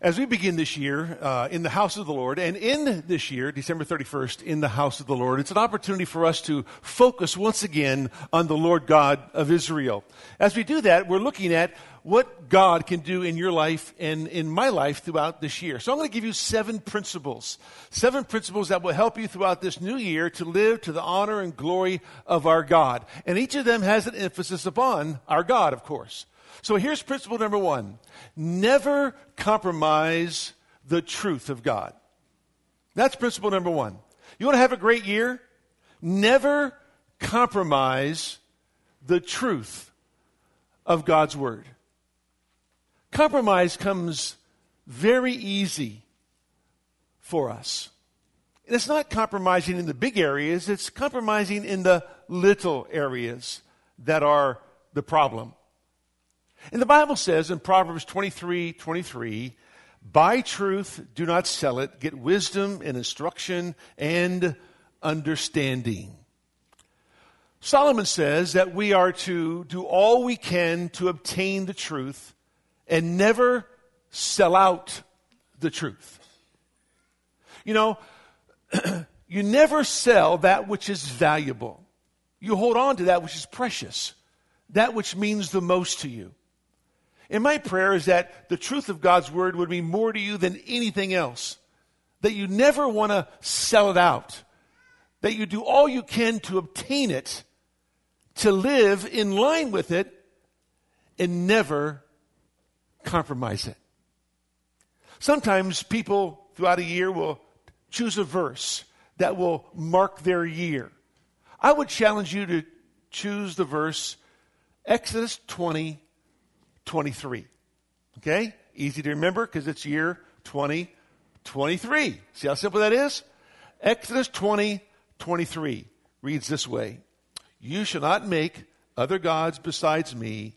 As we begin this year in the house of the Lord, and in this year, December 31st, in the house of the Lord, it's an opportunity for us to focus once again on the Lord God of Israel. As we do that, we're looking at what God can do in your life and in my life throughout this year. So I'm going to give you seven principles that will help you throughout this new year to live to the honor and glory of our God. And each of them has an emphasis upon our God, of course. So here's principle number one. Never compromise the truth of God. That's principle number one. You want to have a great year? Never compromise the truth of God's word. Compromise comes very easy for us. And it's not compromising in the big areas. It's compromising in the little areas that are the problem. And the Bible says in Proverbs 23:23, buy truth, do not sell it, get wisdom and instruction and understanding. Solomon says that we are to do all we can to obtain the truth and never sell out the truth. You know, you never sell that which is valuable. You hold on to that which is precious, that which means the most to you. And my prayer is that the truth of God's word would be more to you than anything else, that you never want to sell it out, that you do all you can to obtain it, to live in line with it, and never compromise it. Sometimes people throughout a year will choose a verse that will mark their year. I would challenge you to choose the verse Exodus 20:23. Okay? Easy to remember because it's year 2023. See how simple that is? Exodus 20:23 reads this way. You shall not make other gods besides me,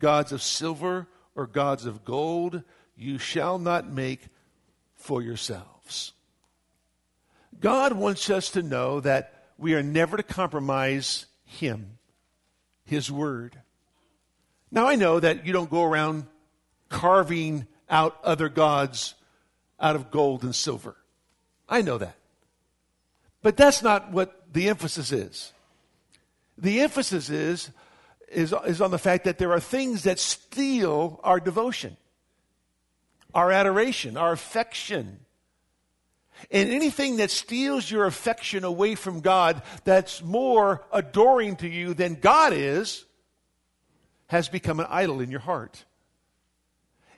gods of silver or gods of gold. You shall not make for yourselves. God wants us to know that we are never to compromise him, his word. Now, I know that you don't go around carving out other gods out of gold and silver. I know that. But that's not what the emphasis is. The emphasis is on the fact that there are things that steal our devotion, our adoration, our affection. And anything that steals your affection away from God that's more adoring to you than God is has become an idol in your heart.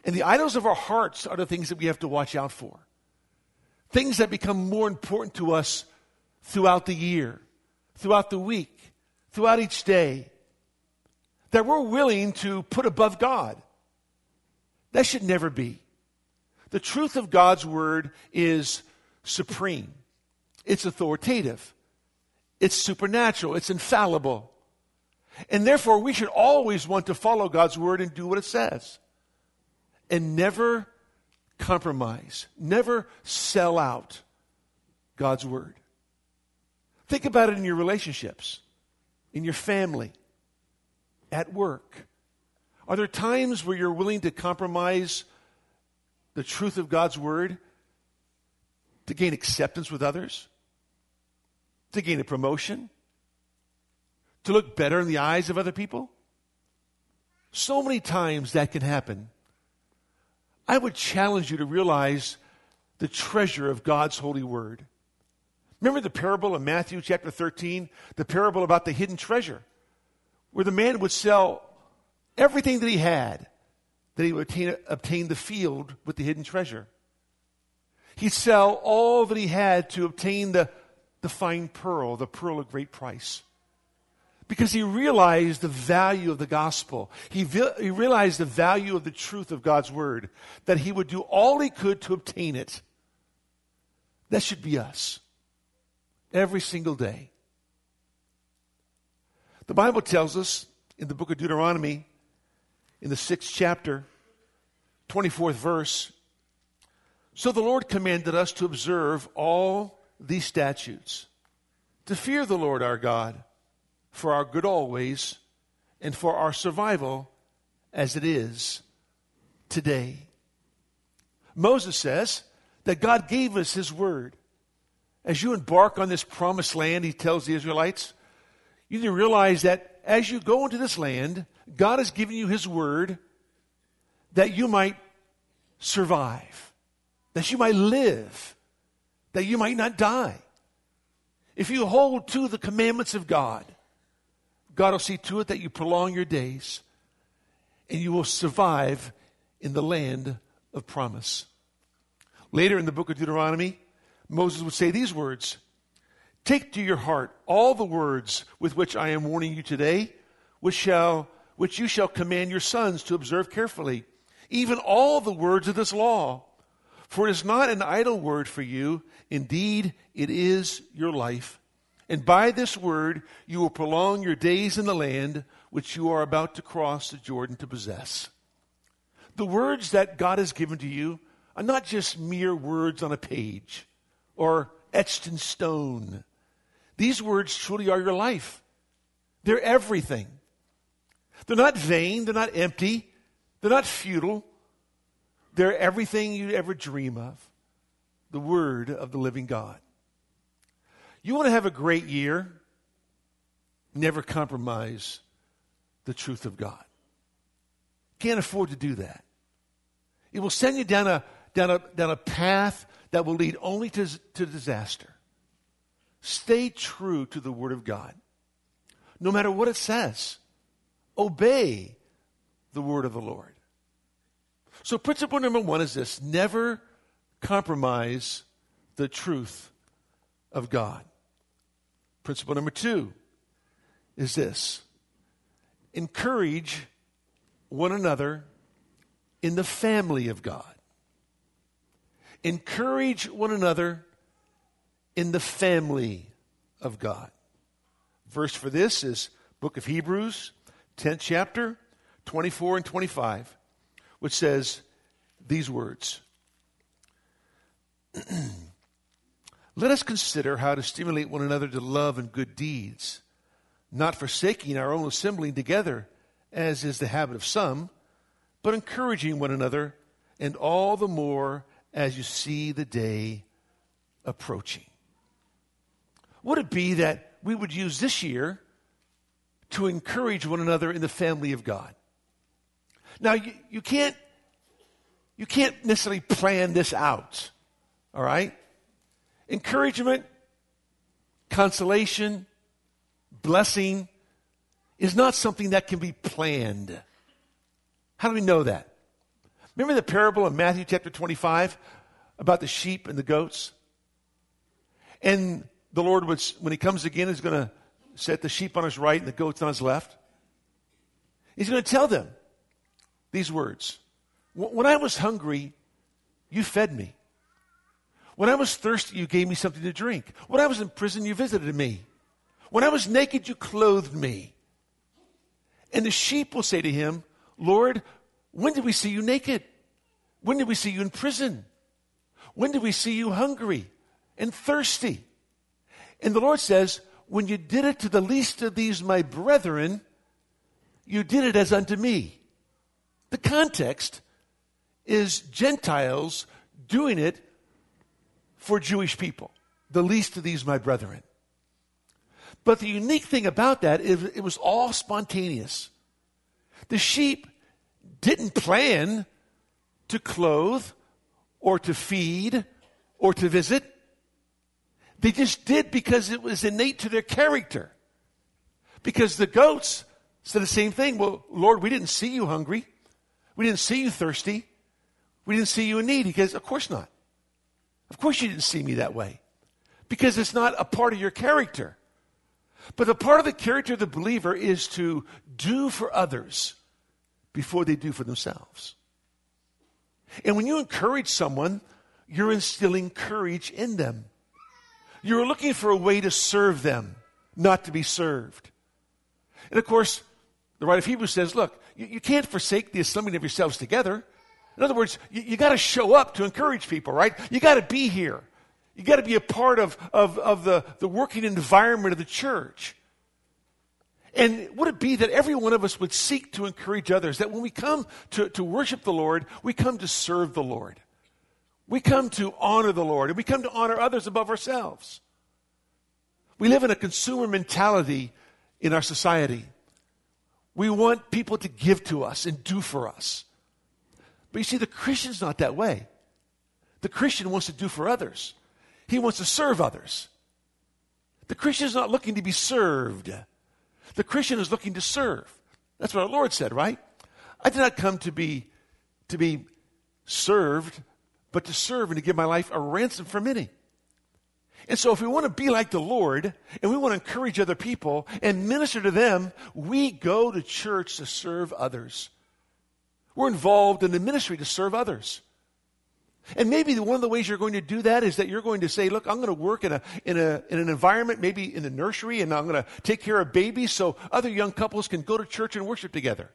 And the idols of our hearts are the things that we have to watch out for. Things that become more important to us throughout the year, throughout the week, throughout each day, that we're willing to put above God. That should never be. The truth of God's word is supreme. It's authoritative. It's supernatural. It's infallible. And therefore, we should always want to follow God's word and do what it says. And never compromise. Never sell out God's word. Think about it in your relationships, in your family, at work. Are there times where you're willing to compromise the truth of God's word to gain acceptance with others, to gain a promotion, to look better in the eyes of other people? So many times that can happen. I would challenge you to realize the treasure of God's holy word. Remember the parable in Matthew chapter 13, the parable about the hidden treasure, where the man would sell everything that he had, that he would obtain the field with the hidden treasure. He'd sell all that he had to obtain the fine pearl, the pearl of great price. Because he realized the value of the gospel. He realized the value of the truth of God's word, that he would do all he could to obtain it. That should be us, every single day. The Bible tells us in the book of Deuteronomy, in the 6th chapter, 24th verse, so the Lord commanded us to observe all these statutes, to fear the Lord our God, for our good always, and for our survival as it is today. Moses says that God gave us his word. As you embark on this promised land, he tells the Israelites, you need to realize that as you go into this land, God has given you his word that you might survive, that you might live, that you might not die. If you hold to the commandments of God, God will see to it that you prolong your days and you will survive in the land of promise. Later in the book of Deuteronomy, Moses would say these words, "Take to your heart all the words with which I am warning you today, which you shall command your sons to observe carefully, even all the words of this law. For it is not an idle word for you. Indeed, it is your life. And by this word you will prolong your days in the land which you are about to cross the Jordan to possess." The words that God has given to you are not just mere words on a page or etched in stone. These words truly are your life. They're everything. They're not vain. They're not empty. They're not futile. They're everything you ever dream of. The word of the living God. You want to have a great year? Never compromise the truth of God. Can't afford to do that. It will send you down a path that will lead only to disaster. Stay true to the word of God. No matter what it says, obey the word of the Lord. So principle number one is this: never compromise the truth of God. Principle number two is this: encourage one another in the family of God. Encourage one another in the family of God. Verse for this is book of Hebrews, 10th chapter, 24 and 25, which says these words. Let us consider how to stimulate one another to love and good deeds, not forsaking our own assembling together, as is the habit of some, but encouraging one another, and all the more as you see the day approaching. Would it be that we would use this year to encourage one another in the family of God? Now, you can't necessarily plan this out, all right? Encouragement, consolation, blessing is not something that can be planned. How do we know that? Remember the parable of Matthew chapter 25 about the sheep and the goats? And the Lord, when he comes again, is going to set the sheep on his right and the goats on his left. He's going to tell them these words. When I was hungry, you fed me. When I was thirsty, you gave me something to drink. When I was in prison, you visited me. When I was naked, you clothed me. And the sheep will say to him, Lord, when did we see you naked? When did we see you in prison? When did we see you hungry and thirsty? And the Lord says, when you did it to the least of these, my brethren, you did it as unto me. The context is Gentiles doing it for Jewish people, the least of these, my brethren. But the unique thing about that is it was all spontaneous. The sheep didn't plan to clothe or to feed or to visit. They just did because it was innate to their character. Because the goats said the same thing. Well, Lord, we didn't see you hungry. We didn't see you thirsty. We didn't see you in need. He goes, of course not. Of course you didn't see me that way, because it's not a part of your character. But the part of the character of the believer is to do for others before they do for themselves. And when you encourage someone, you're instilling courage in them. You're looking for a way to serve them, not to be served. And of course, the writer of Hebrews says, look, you can't forsake the assembling of yourselves together. In other words, you got to show up to encourage people, right? You got to be here. You got to be a part of the working environment of the church. And would it be that every one of us would seek to encourage others, that when we come to worship the Lord, we come to serve the Lord. We come to honor the Lord, and we come to honor others above ourselves. We live in a consumer mentality in our society. We want people to give to us and do for us. But you see, the Christian's not that way. The Christian wants to do for others. He wants to serve others. The Christian's not looking to be served. The Christian is looking to serve. That's what our Lord said, right? I did not come to be served, but to serve and to give my life a ransom for many. And so if we want to be like the Lord, and we want to encourage other people and minister to them, we go to church to serve others. We're involved in the ministry to serve others. And maybe one of the ways you're going to do that is that you're going to say, look, I'm going to work in an environment, maybe in the nursery, and I'm going to take care of babies so other young couples can go to church and worship together.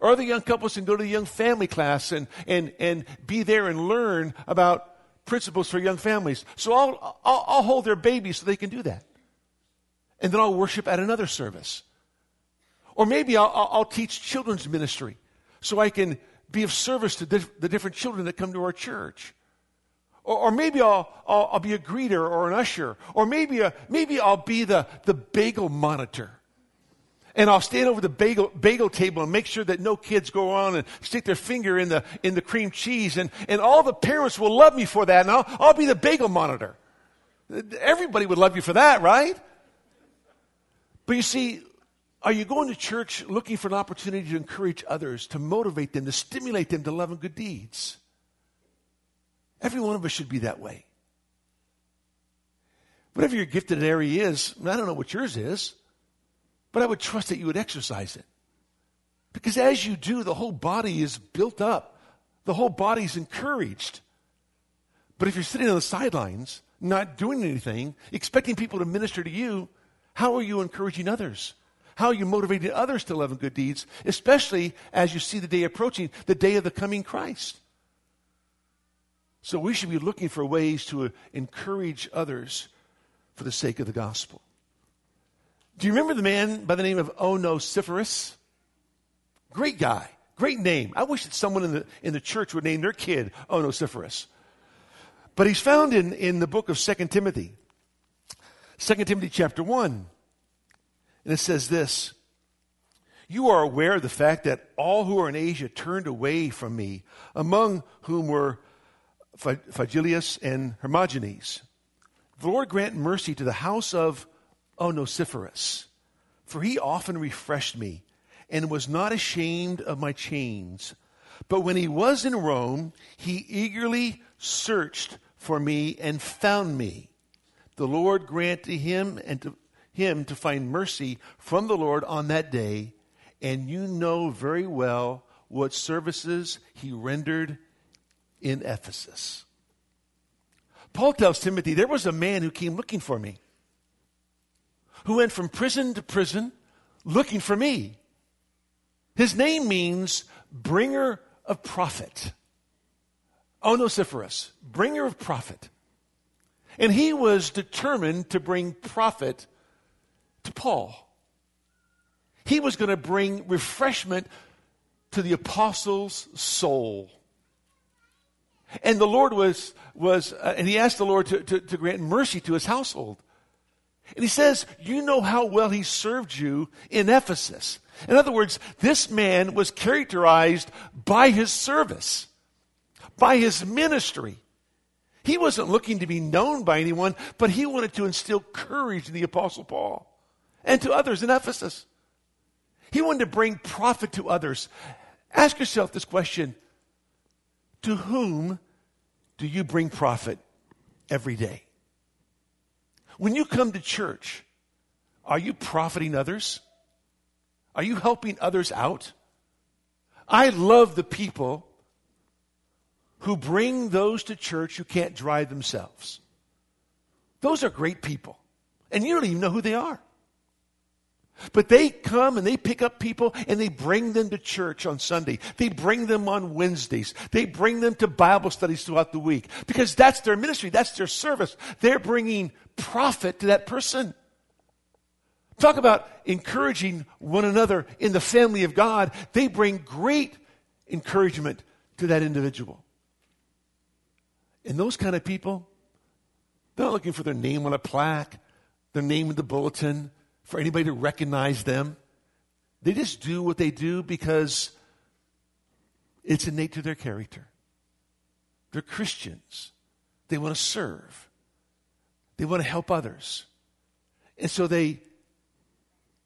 Or other young couples can go to the young family class and be there and learn about principles for young families. So I'll hold their babies so they can do that. And then I'll worship at another service. Or maybe I'll teach children's ministry so I can be of service to the different children that come to our church. Or maybe I'll be a greeter or an usher. Or maybe I'll be the bagel monitor. And I'll stand over the bagel table and make sure that no kids go on and stick their finger in the cream cheese. And all the parents will love me for that. And I'll be the bagel monitor. Everybody would love you for that, right? But you see, are you going to church looking for an opportunity to encourage others, to motivate them, to stimulate them to love and good deeds? Every one of us should be that way. Whatever your gifted area is, I don't know what yours is, but I would trust that you would exercise it. Because as you do, the whole body is built up. The whole body is encouraged. But if you're sitting on the sidelines, not doing anything, expecting people to minister to you, how are you encouraging others? How are you motivating others to love and good deeds, especially as you see the day approaching, the day of the coming Christ? So we should be looking for ways to encourage others for the sake of the gospel. Do you remember the man by the name of Onesiphorus? Great guy, great name. I wish that someone in the church would name their kid Onesiphorus. But he's found in the book of 2 Timothy. 2 Timothy chapter 1. And it says this: "You are aware of the fact that all who are in Asia turned away from me, among whom were Phygellus and Hermogenes. The Lord grant mercy to the house of Onesiphorus, for he often refreshed me and was not ashamed of my chains. But when he was in Rome, he eagerly searched for me and found me. The Lord grant to him and to him to find mercy from the Lord on that day, and you know very well what services he rendered in Ephesus." Paul tells Timothy, there was a man who came looking for me, who went from prison to prison looking for me. His name means bringer of profit. Onesiphorus, bringer of profit. And he was determined to bring profit to Paul. He was going to bring refreshment to the apostle's soul. And the Lord and he asked the Lord to grant mercy to his household. And he says, you know how well he served you in Ephesus. In other words, this man was characterized by his service, by his ministry. He wasn't looking to be known by anyone, but he wanted to instill courage in the Apostle Paul and to others in Ephesus. He wanted to bring profit to others. Ask yourself this question: to whom do you bring profit every day? When you come to church, are you profiting others? Are you helping others out? I love the people who bring those to church who can't drive themselves. Those are great people, and you don't even know who they are. But they come and they pick up people and they bring them to church on Sunday. They bring them on Wednesdays. They bring them to Bible studies throughout the week, because that's their ministry. That's their service. They're bringing profit to that person. Talk about encouraging one another in the family of God. They bring great encouragement to that individual. And those kind of people, they're not looking for their name on a plaque, their name in the bulletin, for anybody to recognize them. They just do what they do because it's innate to their character. They're Christians. They want to serve. They want to help others. And so they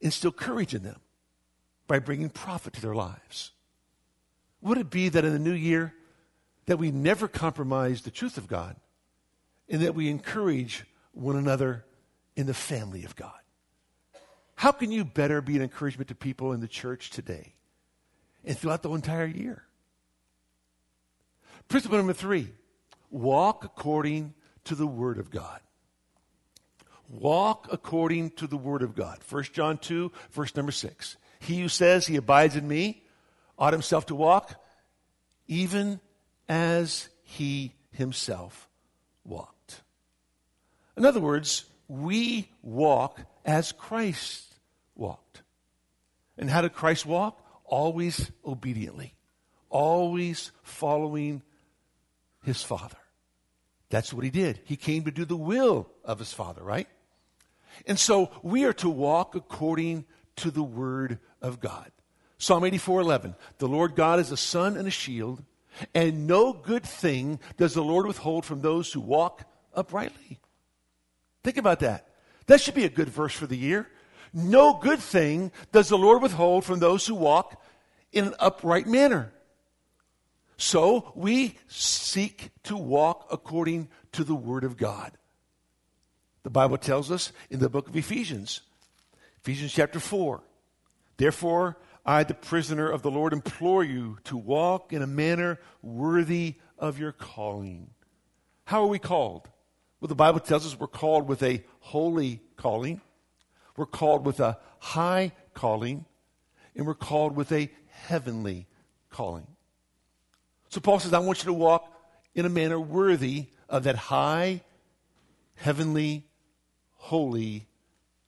instill courage in them by bringing profit to their lives. Would it be that in the new year that we never compromise the truth of God and that we encourage one another in the family of God? How can you better be an encouragement to people in the church today and throughout the entire year? Principle number 3, walk according to the Word of God. Walk according to the Word of God. 1 John 2, verse number 6. He who says he abides in me ought himself to walk even as he himself walked. In other words, we walk as Christ walked. And how did Christ walk? Always obediently. Always following his Father. That's what he did. He came to do the will of his Father, right? And so we are to walk according to the Word of God. Psalm 84:11. The Lord God is a sun and a shield, and no good thing does the Lord withhold from those who walk uprightly. Think about that. That should be a good verse for the year. No good thing does the Lord withhold from those who walk in an upright manner. So we seek to walk according to the Word of God. The Bible tells us in the book of Ephesians, Ephesians chapter 4, therefore I, the prisoner of the Lord, implore you to walk in a manner worthy of your calling. How are we called? Well, the Bible tells us we're called with a holy calling. We're called with a high calling. And we're called with a heavenly calling. So Paul says, I want you to walk in a manner worthy of that high, heavenly, holy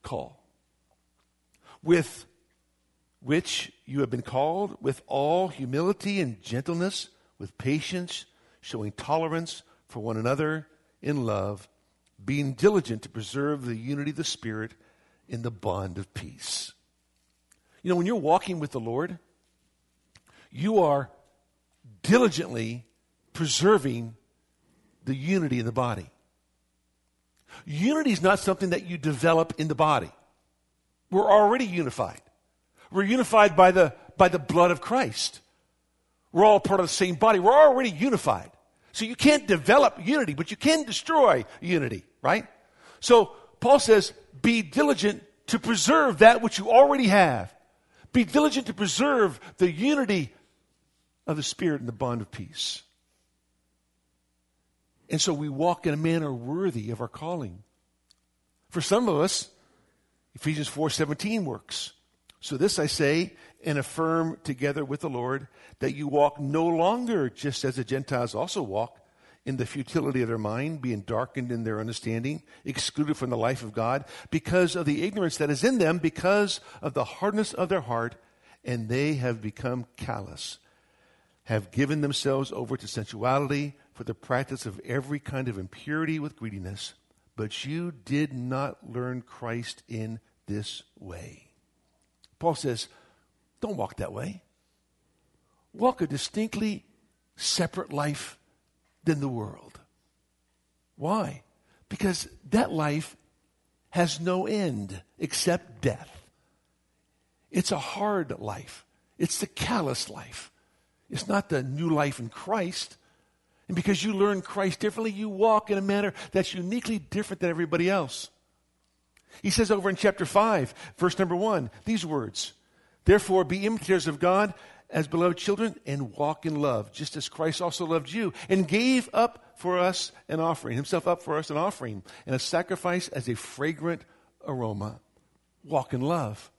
call, with which you have been called, with all humility and gentleness, with patience, showing tolerance for one another in love, being diligent to preserve the unity of the Spirit in the bond of peace. You know, when you're walking with the Lord, you are diligently preserving the unity in the body. Unity is not something that you develop in the body. We're already unified. We're unified by the blood of Christ. We're all part of the same body. We're already unified. So you can't develop unity, but you can destroy unity, right? So Paul says, be diligent to preserve that which you already have. Be diligent to preserve the unity of the Spirit in the bond of peace. And so we walk in a manner worthy of our calling. For some of us, Ephesians 4:17 works. So this I say and affirm together with the Lord, that you walk no longer just as the Gentiles also walk, in the futility of their mind, being darkened in their understanding, excluded from the life of God, because of the ignorance that is in them, because of the hardness of their heart, and they have become callous, have given themselves over to sensuality for the practice of every kind of impurity with greediness. But you did not learn Christ in this way. Paul says, don't walk that way. Walk a distinctly separate life than the world. Why? Because that life has no end except death. It's a hard life. It's the callous life. It's not the new life in Christ. And because you learn Christ differently, you walk in a manner that's uniquely different than everybody else. He says over in chapter 5, verse number 1, these words, therefore be imitators of God as beloved children and walk in love, just as Christ also loved you and gave up for us an offering, himself up for us an offering and a sacrifice as a fragrant aroma. Walk in love.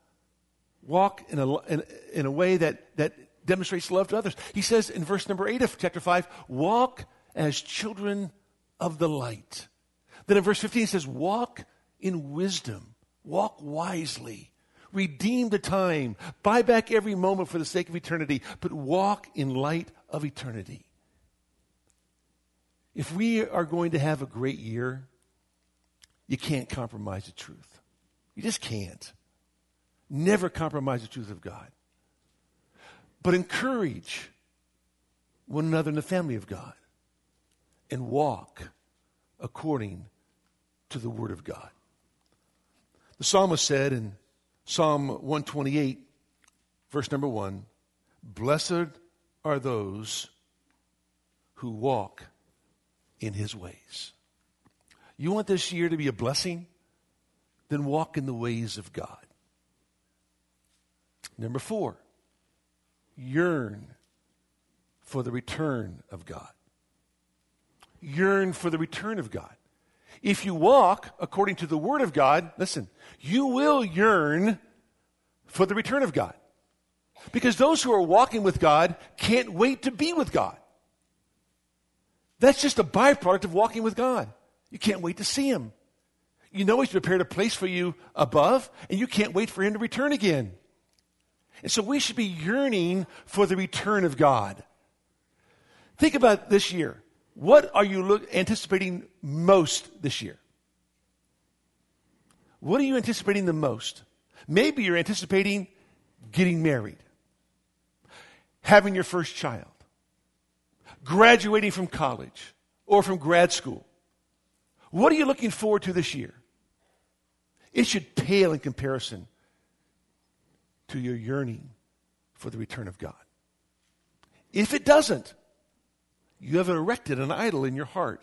Walk in a way that demonstrates love to others. He says in verse number 8 of chapter 5, walk as children of the light. Then in verse 15 he says, walk in wisdom, walk wisely, redeem the time, buy back every moment for the sake of eternity, but walk in light of eternity. If we are going to have a great year, you can't compromise the truth. You just can't. Never compromise the truth of God. But encourage one another in the family of God and walk according to the Word of God. The psalmist said in Psalm 128, verse number 1, "Blessed are those who walk in His ways." You want this year to be a blessing? Then walk in the ways of God. Number 4, yearn for the return of God. Yearn for the return of God. If you walk according to the Word of God, listen, you will yearn for the return of God. Because those who are walking with God can't wait to be with God. That's just a byproduct of walking with God. You can't wait to see Him. You know He's prepared a place for you above, and you can't wait for Him to return again. And so we should be yearning for the return of God. Think about this year. What are you anticipating most this year? What are you anticipating the most? Maybe you're anticipating getting married, having your first child, graduating from college or from grad school. What are you looking forward to this year? It should pale in comparison to your yearning for the return of God. If it doesn't, you have erected an idol in your heart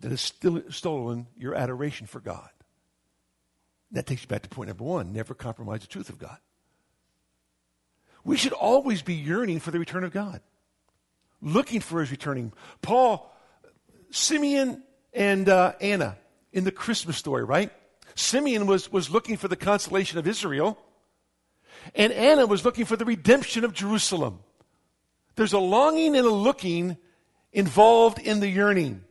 that has still stolen your adoration for God. That takes you back to point number 1, never compromise the truth of God. We should always be yearning for the return of God, looking for His returning. Paul, Simeon, and Anna in the Christmas story, right? Simeon was looking for the consolation of Israel, and Anna was looking for the redemption of Jerusalem. There's a longing and a looking involved in the yearning.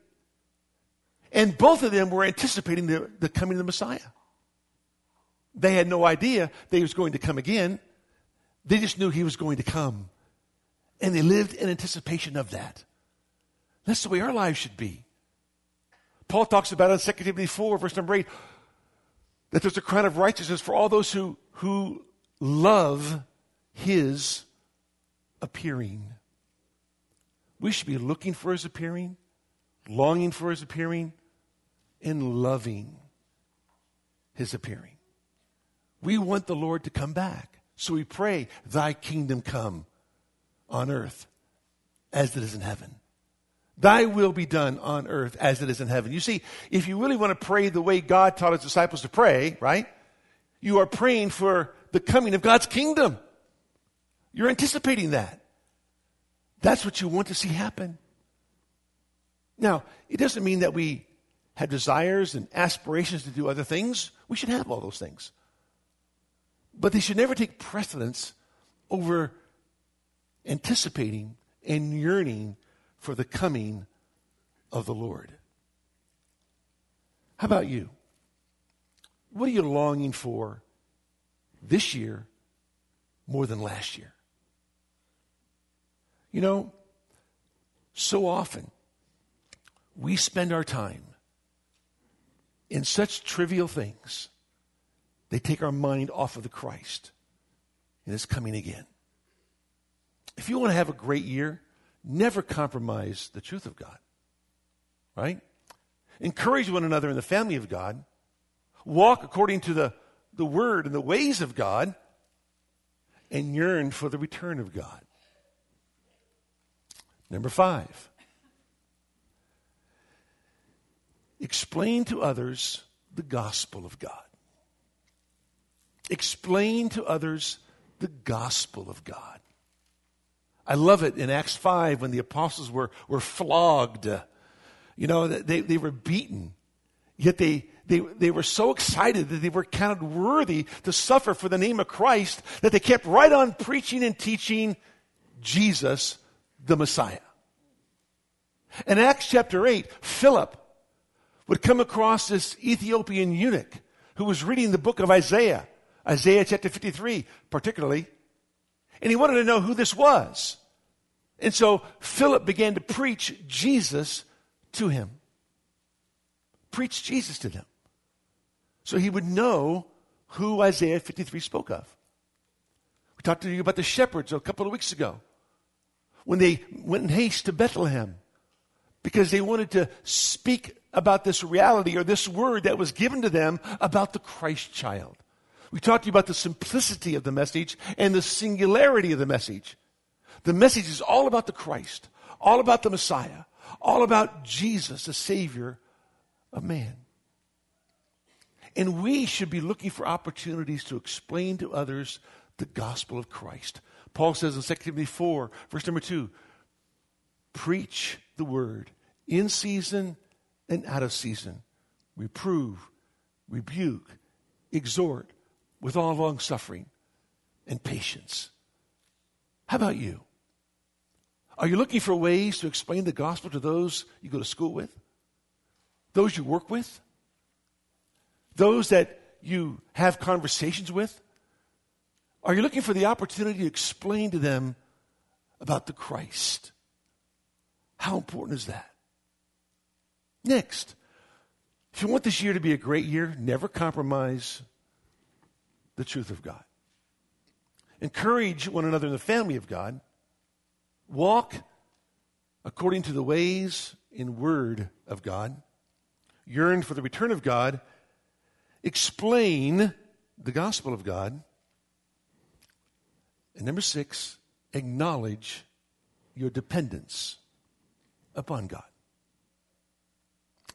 And both of them were anticipating the coming of the Messiah. They had no idea that He was going to come again. They just knew He was going to come. And they lived in anticipation of that. That's the way our lives should be. Paul talks about in 2 Timothy 4, verse number 8, that there's a crown of righteousness for all those who love His appearing. We should be looking for His appearing, longing for His appearing, and loving His appearing. We want the Lord to come back. So we pray, "Thy kingdom come on earth as it is in heaven. Thy will be done on earth as it is in heaven." You see, if you really want to pray the way God taught His disciples to pray, right? You are praying for the coming of God's kingdom. You're anticipating that. That's what you want to see happen. Now, it doesn't mean that we have desires and aspirations to do other things. We should have all those things. But they should never take precedence over anticipating and yearning for the coming of the Lord. How about you? What are you longing for this year more than last year? You know, so often we spend our time in such trivial things, they take our mind off of the Christ and His coming again. If you want to have a great year, never compromise the truth of God, right? Encourage one another in the family of God. Walk according to the Word and the ways of God, and yearn for the return of God. Number 5, explain to others the gospel of God. Explain to others the gospel of God. I love it in Acts 5 when the apostles were flogged. You know, they were beaten. Yet they were so excited that they were counted worthy to suffer for the name of Christ that they kept right on preaching and teaching Jesus, the Messiah. In Acts chapter 8, Philip would come across this Ethiopian eunuch who was reading the book of Isaiah, Isaiah chapter 53 particularly, and he wanted to know who this was. And so Philip began to preach Jesus, to him. Preach Jesus to them. So he would know who Isaiah 53 spoke of. We talked to you about the shepherds a couple of weeks ago, when they went in haste to Bethlehem because they wanted to speak about this reality or this word that was given to them about the Christ child. We talked to you about the simplicity of the message and the singularity of the message. The message is all about the Christ, all about the Messiah, all about Jesus, the Savior of man. And we should be looking for opportunities to explain to others the gospel of Christ. Paul says in 2 Timothy 4, verse number 2, preach the word in season and out of season. Reprove, rebuke, exhort with all long suffering and patience. How about you? Are you looking for ways to explain the gospel to those you go to school with? Those you work with? Those that you have conversations with? Are you looking for the opportunity to explain to them about the Christ? How important is that? Next, if you want this year to be a great year, never compromise the truth of God. Encourage one another in the family of God. Walk according to the ways and word of God. Yearn for the return of God. Explain the gospel of God. And number 6, acknowledge your dependence upon God.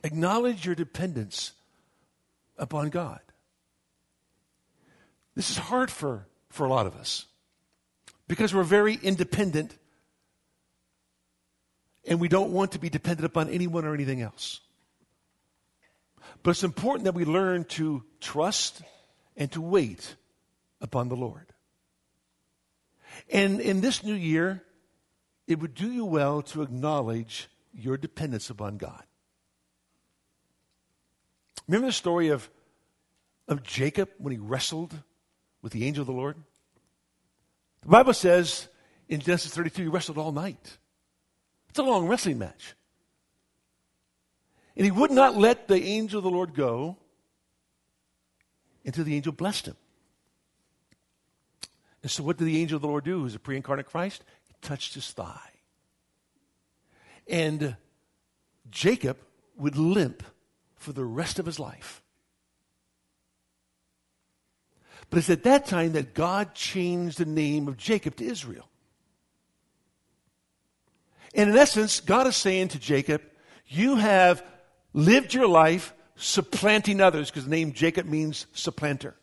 Acknowledge your dependence upon God. This is hard for a lot of us because we're very independent and we don't want to be dependent upon anyone or anything else. But it's important that we learn to trust and to wait upon the Lord. And in this new year, it would do you well to acknowledge your dependence upon God. Remember the story of Jacob when he wrestled with the angel of the Lord? The Bible says in Genesis 32, he wrestled all night. It's a long wrestling match. And he would not let the angel of the Lord go until the angel blessed him. And so what did the angel of the Lord do, who's a pre-incarnate Christ? He touched his thigh. And Jacob would limp for the rest of his life. But it's at that time that God changed the name of Jacob to Israel. And in essence, God is saying to Jacob, you have lived your life supplanting others, because the name Jacob means supplanter.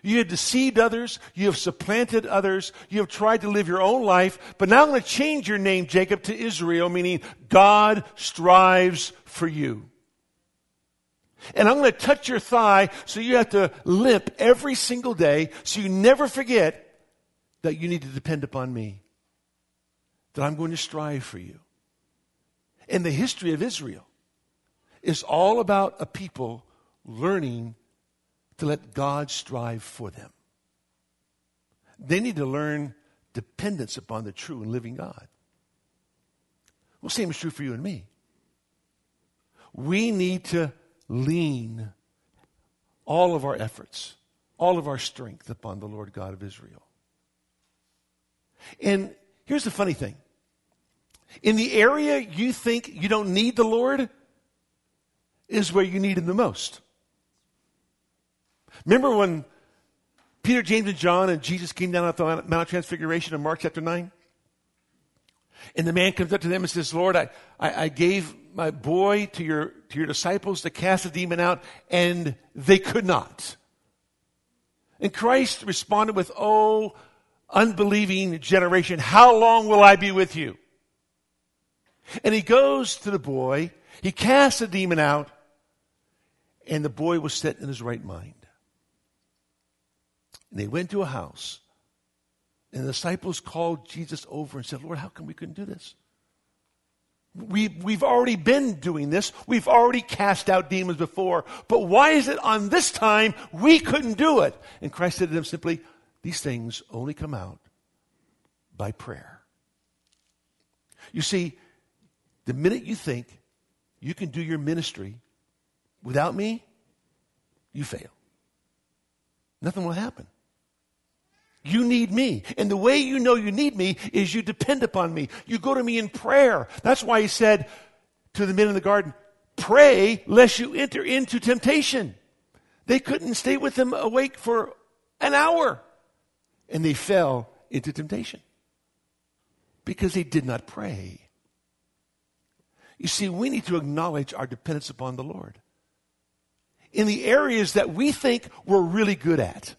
You have deceived others. You have supplanted others. You have tried to live your own life. But now I'm going to change your name, Jacob, to Israel, meaning God strives for you. And I'm going to touch your thigh so you have to limp every single day so you never forget that you need to depend upon me, that I'm going to strive for you. And the history of Israel is all about a people learning to let God strive for them. They need to learn dependence upon the true and living God. Well, same is true for you and me. We need to lean all of our efforts, all of our strength upon the Lord God of Israel. And here's the funny thing. In the area you think you don't need the Lord is where you need him the most. Remember when Peter, James, and John and Jesus came down at the Mount of Transfiguration in Mark chapter 9? And the man comes up to them and says, Lord, I gave my boy to your disciples to cast the demon out, and they could not. And Christ responded with, oh, unbelieving generation, how long will I be with you? And he goes to the boy, he casts the demon out, and the boy was set in his right mind. And they went to a house, and the disciples called Jesus over and said, Lord, how come we couldn't do this? We've already been doing this. We've already cast out demons before. But why is it on this time we couldn't do it? And Christ said to them simply, these things only come out by prayer. You see, the minute you think you can do your ministry. Without me, you fail. Nothing will happen. You need me. And the way you know you need me is you depend upon me. You go to me in prayer. That's why he said to the men in the garden, pray lest you enter into temptation. They couldn't stay with him awake for an hour. And they fell into temptation because they did not pray. You see, we need to acknowledge our dependence upon the Lord in the areas that we think we're really good at.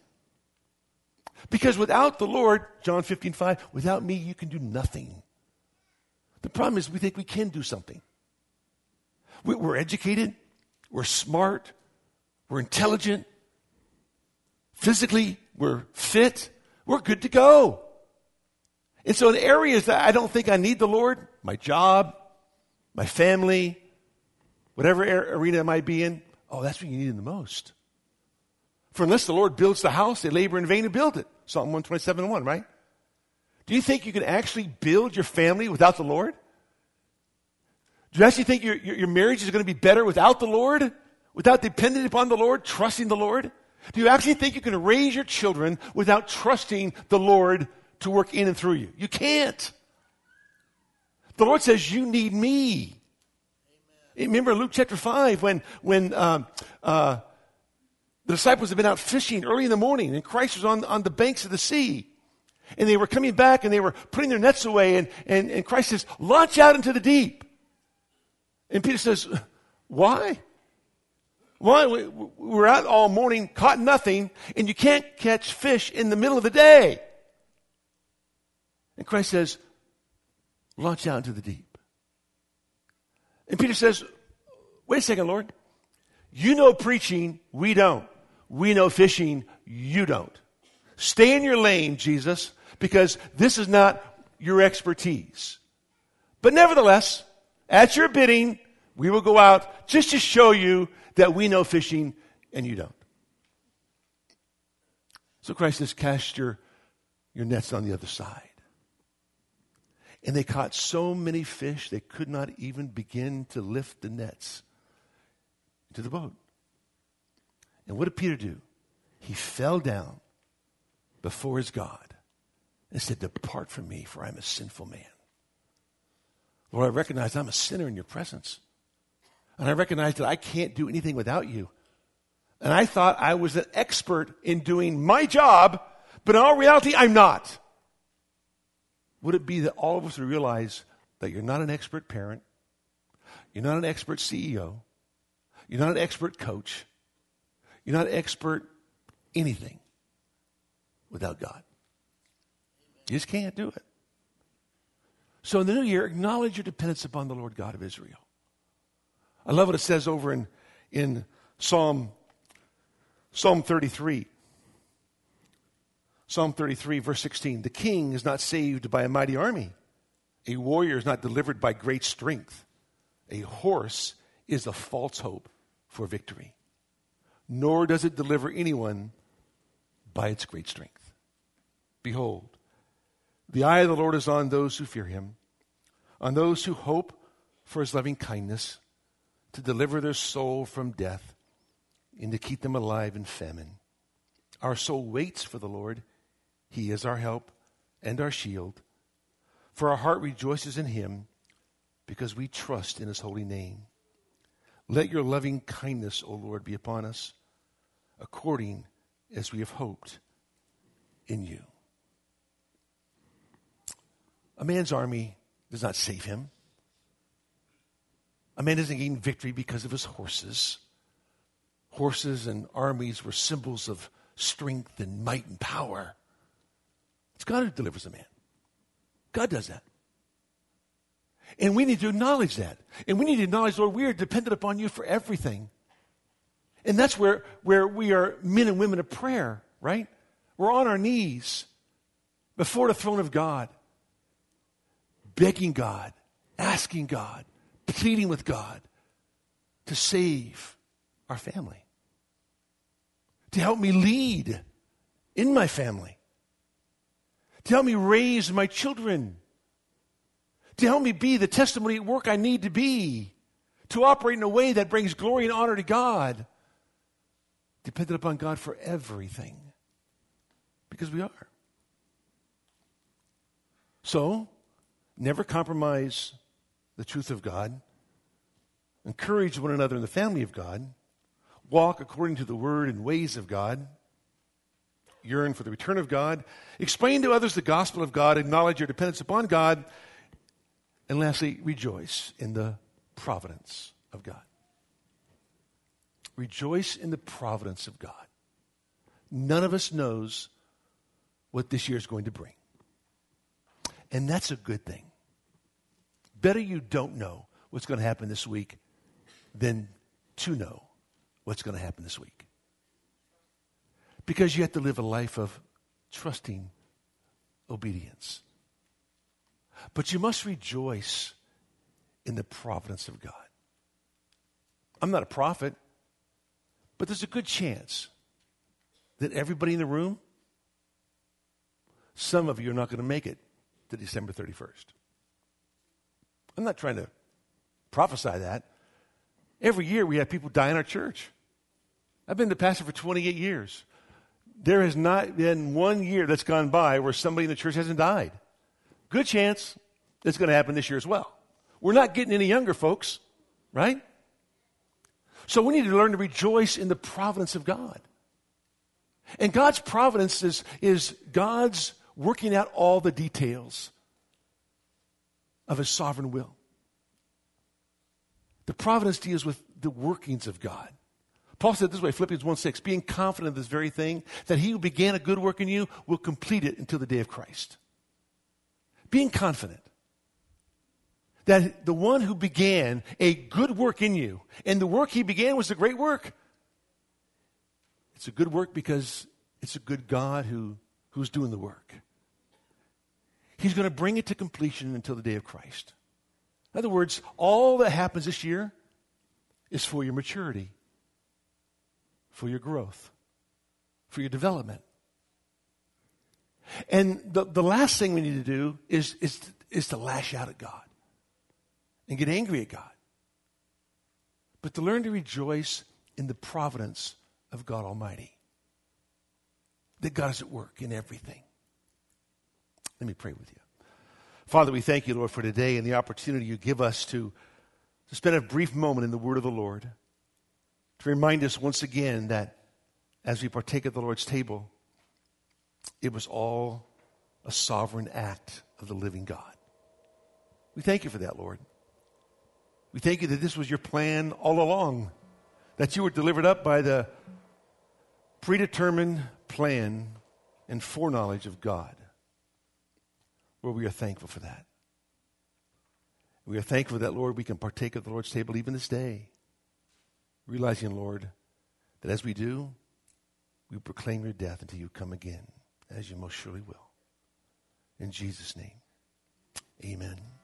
Because without the Lord, John 15:5, without me you can do nothing. The problem is we think we can do something. We're educated, we're smart, we're intelligent, physically we're fit, we're good to go. And so in areas that I don't think I need the Lord, my job, my family, whatever arena I might be in, oh, that's what you need the most. For unless the Lord builds the house, they labor in vain to build it. Psalm 127:1, right? Do you think you can actually build your family without the Lord? Do you actually think your marriage is going to be better without the Lord? Without depending upon the Lord, trusting the Lord? Do you actually think you can raise your children without trusting the Lord to work in and through you? You can't. The Lord says, you need me. Amen. Remember Luke chapter 5 when the disciples had been out fishing early in the morning, and Christ was on the banks of the sea. And they were coming back, and they were putting their nets away, and Christ says, launch out into the deep. And Peter says, why? Why? We're out all morning, caught nothing, and you can't catch fish in the middle of the day. And Christ says, launch out into the deep. And Peter says, wait a second, Lord. You know preaching, we don't. We know fishing, you don't. Stay in your lane, Jesus, because this is not your expertise. But nevertheless, at your bidding, we will go out just to show you that we know fishing and you don't. So Christ says, cast your nets on the other side. And they caught so many fish, they could not even begin to lift the nets into the boat. And what did Peter do? He fell down before his God and said, depart from me, for I am a sinful man. Lord, I recognize I'm a sinner in your presence. And I recognize that I can't do anything without you. And I thought I was an expert in doing my job, but in all reality, I'm not. Would it be that all of us would realize that you're not an expert parent, you're not an expert CEO, you're not an expert coach, you're not an expert anything without God. You just can't do it. So in the new year, acknowledge your dependence upon the Lord God of Israel. I love what it says over in Psalm 33. Psalm 33, verse 16. The king is not saved by a mighty army. A warrior is not delivered by great strength. A horse is a false hope for victory. Nor does it deliver anyone by its great strength. Behold, the eye of the Lord is on those who fear him, on those who hope for his loving kindness, to deliver their soul from death and to keep them alive in famine. Our soul waits for the Lord. He is our help and our shield. For our heart rejoices in him because we trust in his holy name. Let your loving kindness, O Lord, be upon us according as we have hoped in you. A man's army does not save him. A man doesn't gain victory because of his horses. Horses and armies were symbols of strength and might and power. It's God who delivers a man. God does that. And we need to acknowledge that. And we need to acknowledge, Lord, we are dependent upon you for everything. And that's where we are men and women of prayer, right? We're on our knees before the throne of God, begging God, asking God, pleading with God to save our family, to help me lead in my family, to help me raise my children, to help me be the testimony at work I need to be, to operate in a way that brings glory and honor to God, dependent upon God for everything, because we are. So, never compromise the truth of God. Encourage one another in the family of God. Walk according to the word and ways of God. Yearn for the return of God. Explain to others the gospel of God. Acknowledge your dependence upon God. And lastly, rejoice in the providence of God. Rejoice in the providence of God. None of us knows what this year is going to bring. And that's a good thing. Better you don't know what's going to happen this week than to know what's going to happen this week. Because you have to live a life of trusting obedience. But you must rejoice in the providence of God. I'm not a prophet, but there's a good chance that everybody in the room, some of you are not going to make it to December 31st. I'm not trying to prophesy that. Every year we have people die in our church. I've been the pastor for 28 years. There has not been one year that's gone by where somebody in the church hasn't died. Good chance that's going to happen this year as well. We're not getting any younger, folks, right? So we need to learn to rejoice in the providence of God. And God's providence is God's working out all the details of his sovereign will. The providence deals with the workings of God. Paul said it this way, Philippians 1:6, being confident of this very thing, that he who began a good work in you will complete it until the day of Christ. Being confident that the one who began a good work in you, and the work he began was a great work. It's a good work because it's a good God who's doing the work. He's going to bring it to completion until the day of Christ. In other words, all that happens this year is for your maturity, for your growth, for your development. And the last thing we need to do is to lash out at God and get angry at God, but to learn to rejoice in the providence of God Almighty, that God is at work in everything. Let me pray with you. Father, we thank you, Lord, for today and the opportunity you give us to spend a brief moment in the word of the Lord, to remind us once again that as we partake of the Lord's table, it was all a sovereign act of the living God. We thank you for that, Lord. We thank you that this was your plan all along, that you were delivered up by the predetermined plan and foreknowledge of God. Lord, we are thankful for that. We are thankful that, Lord, we can partake of the Lord's table even this day, realizing, Lord, that as we do, we proclaim your death until you come again, as you most surely will. In Jesus' name, amen.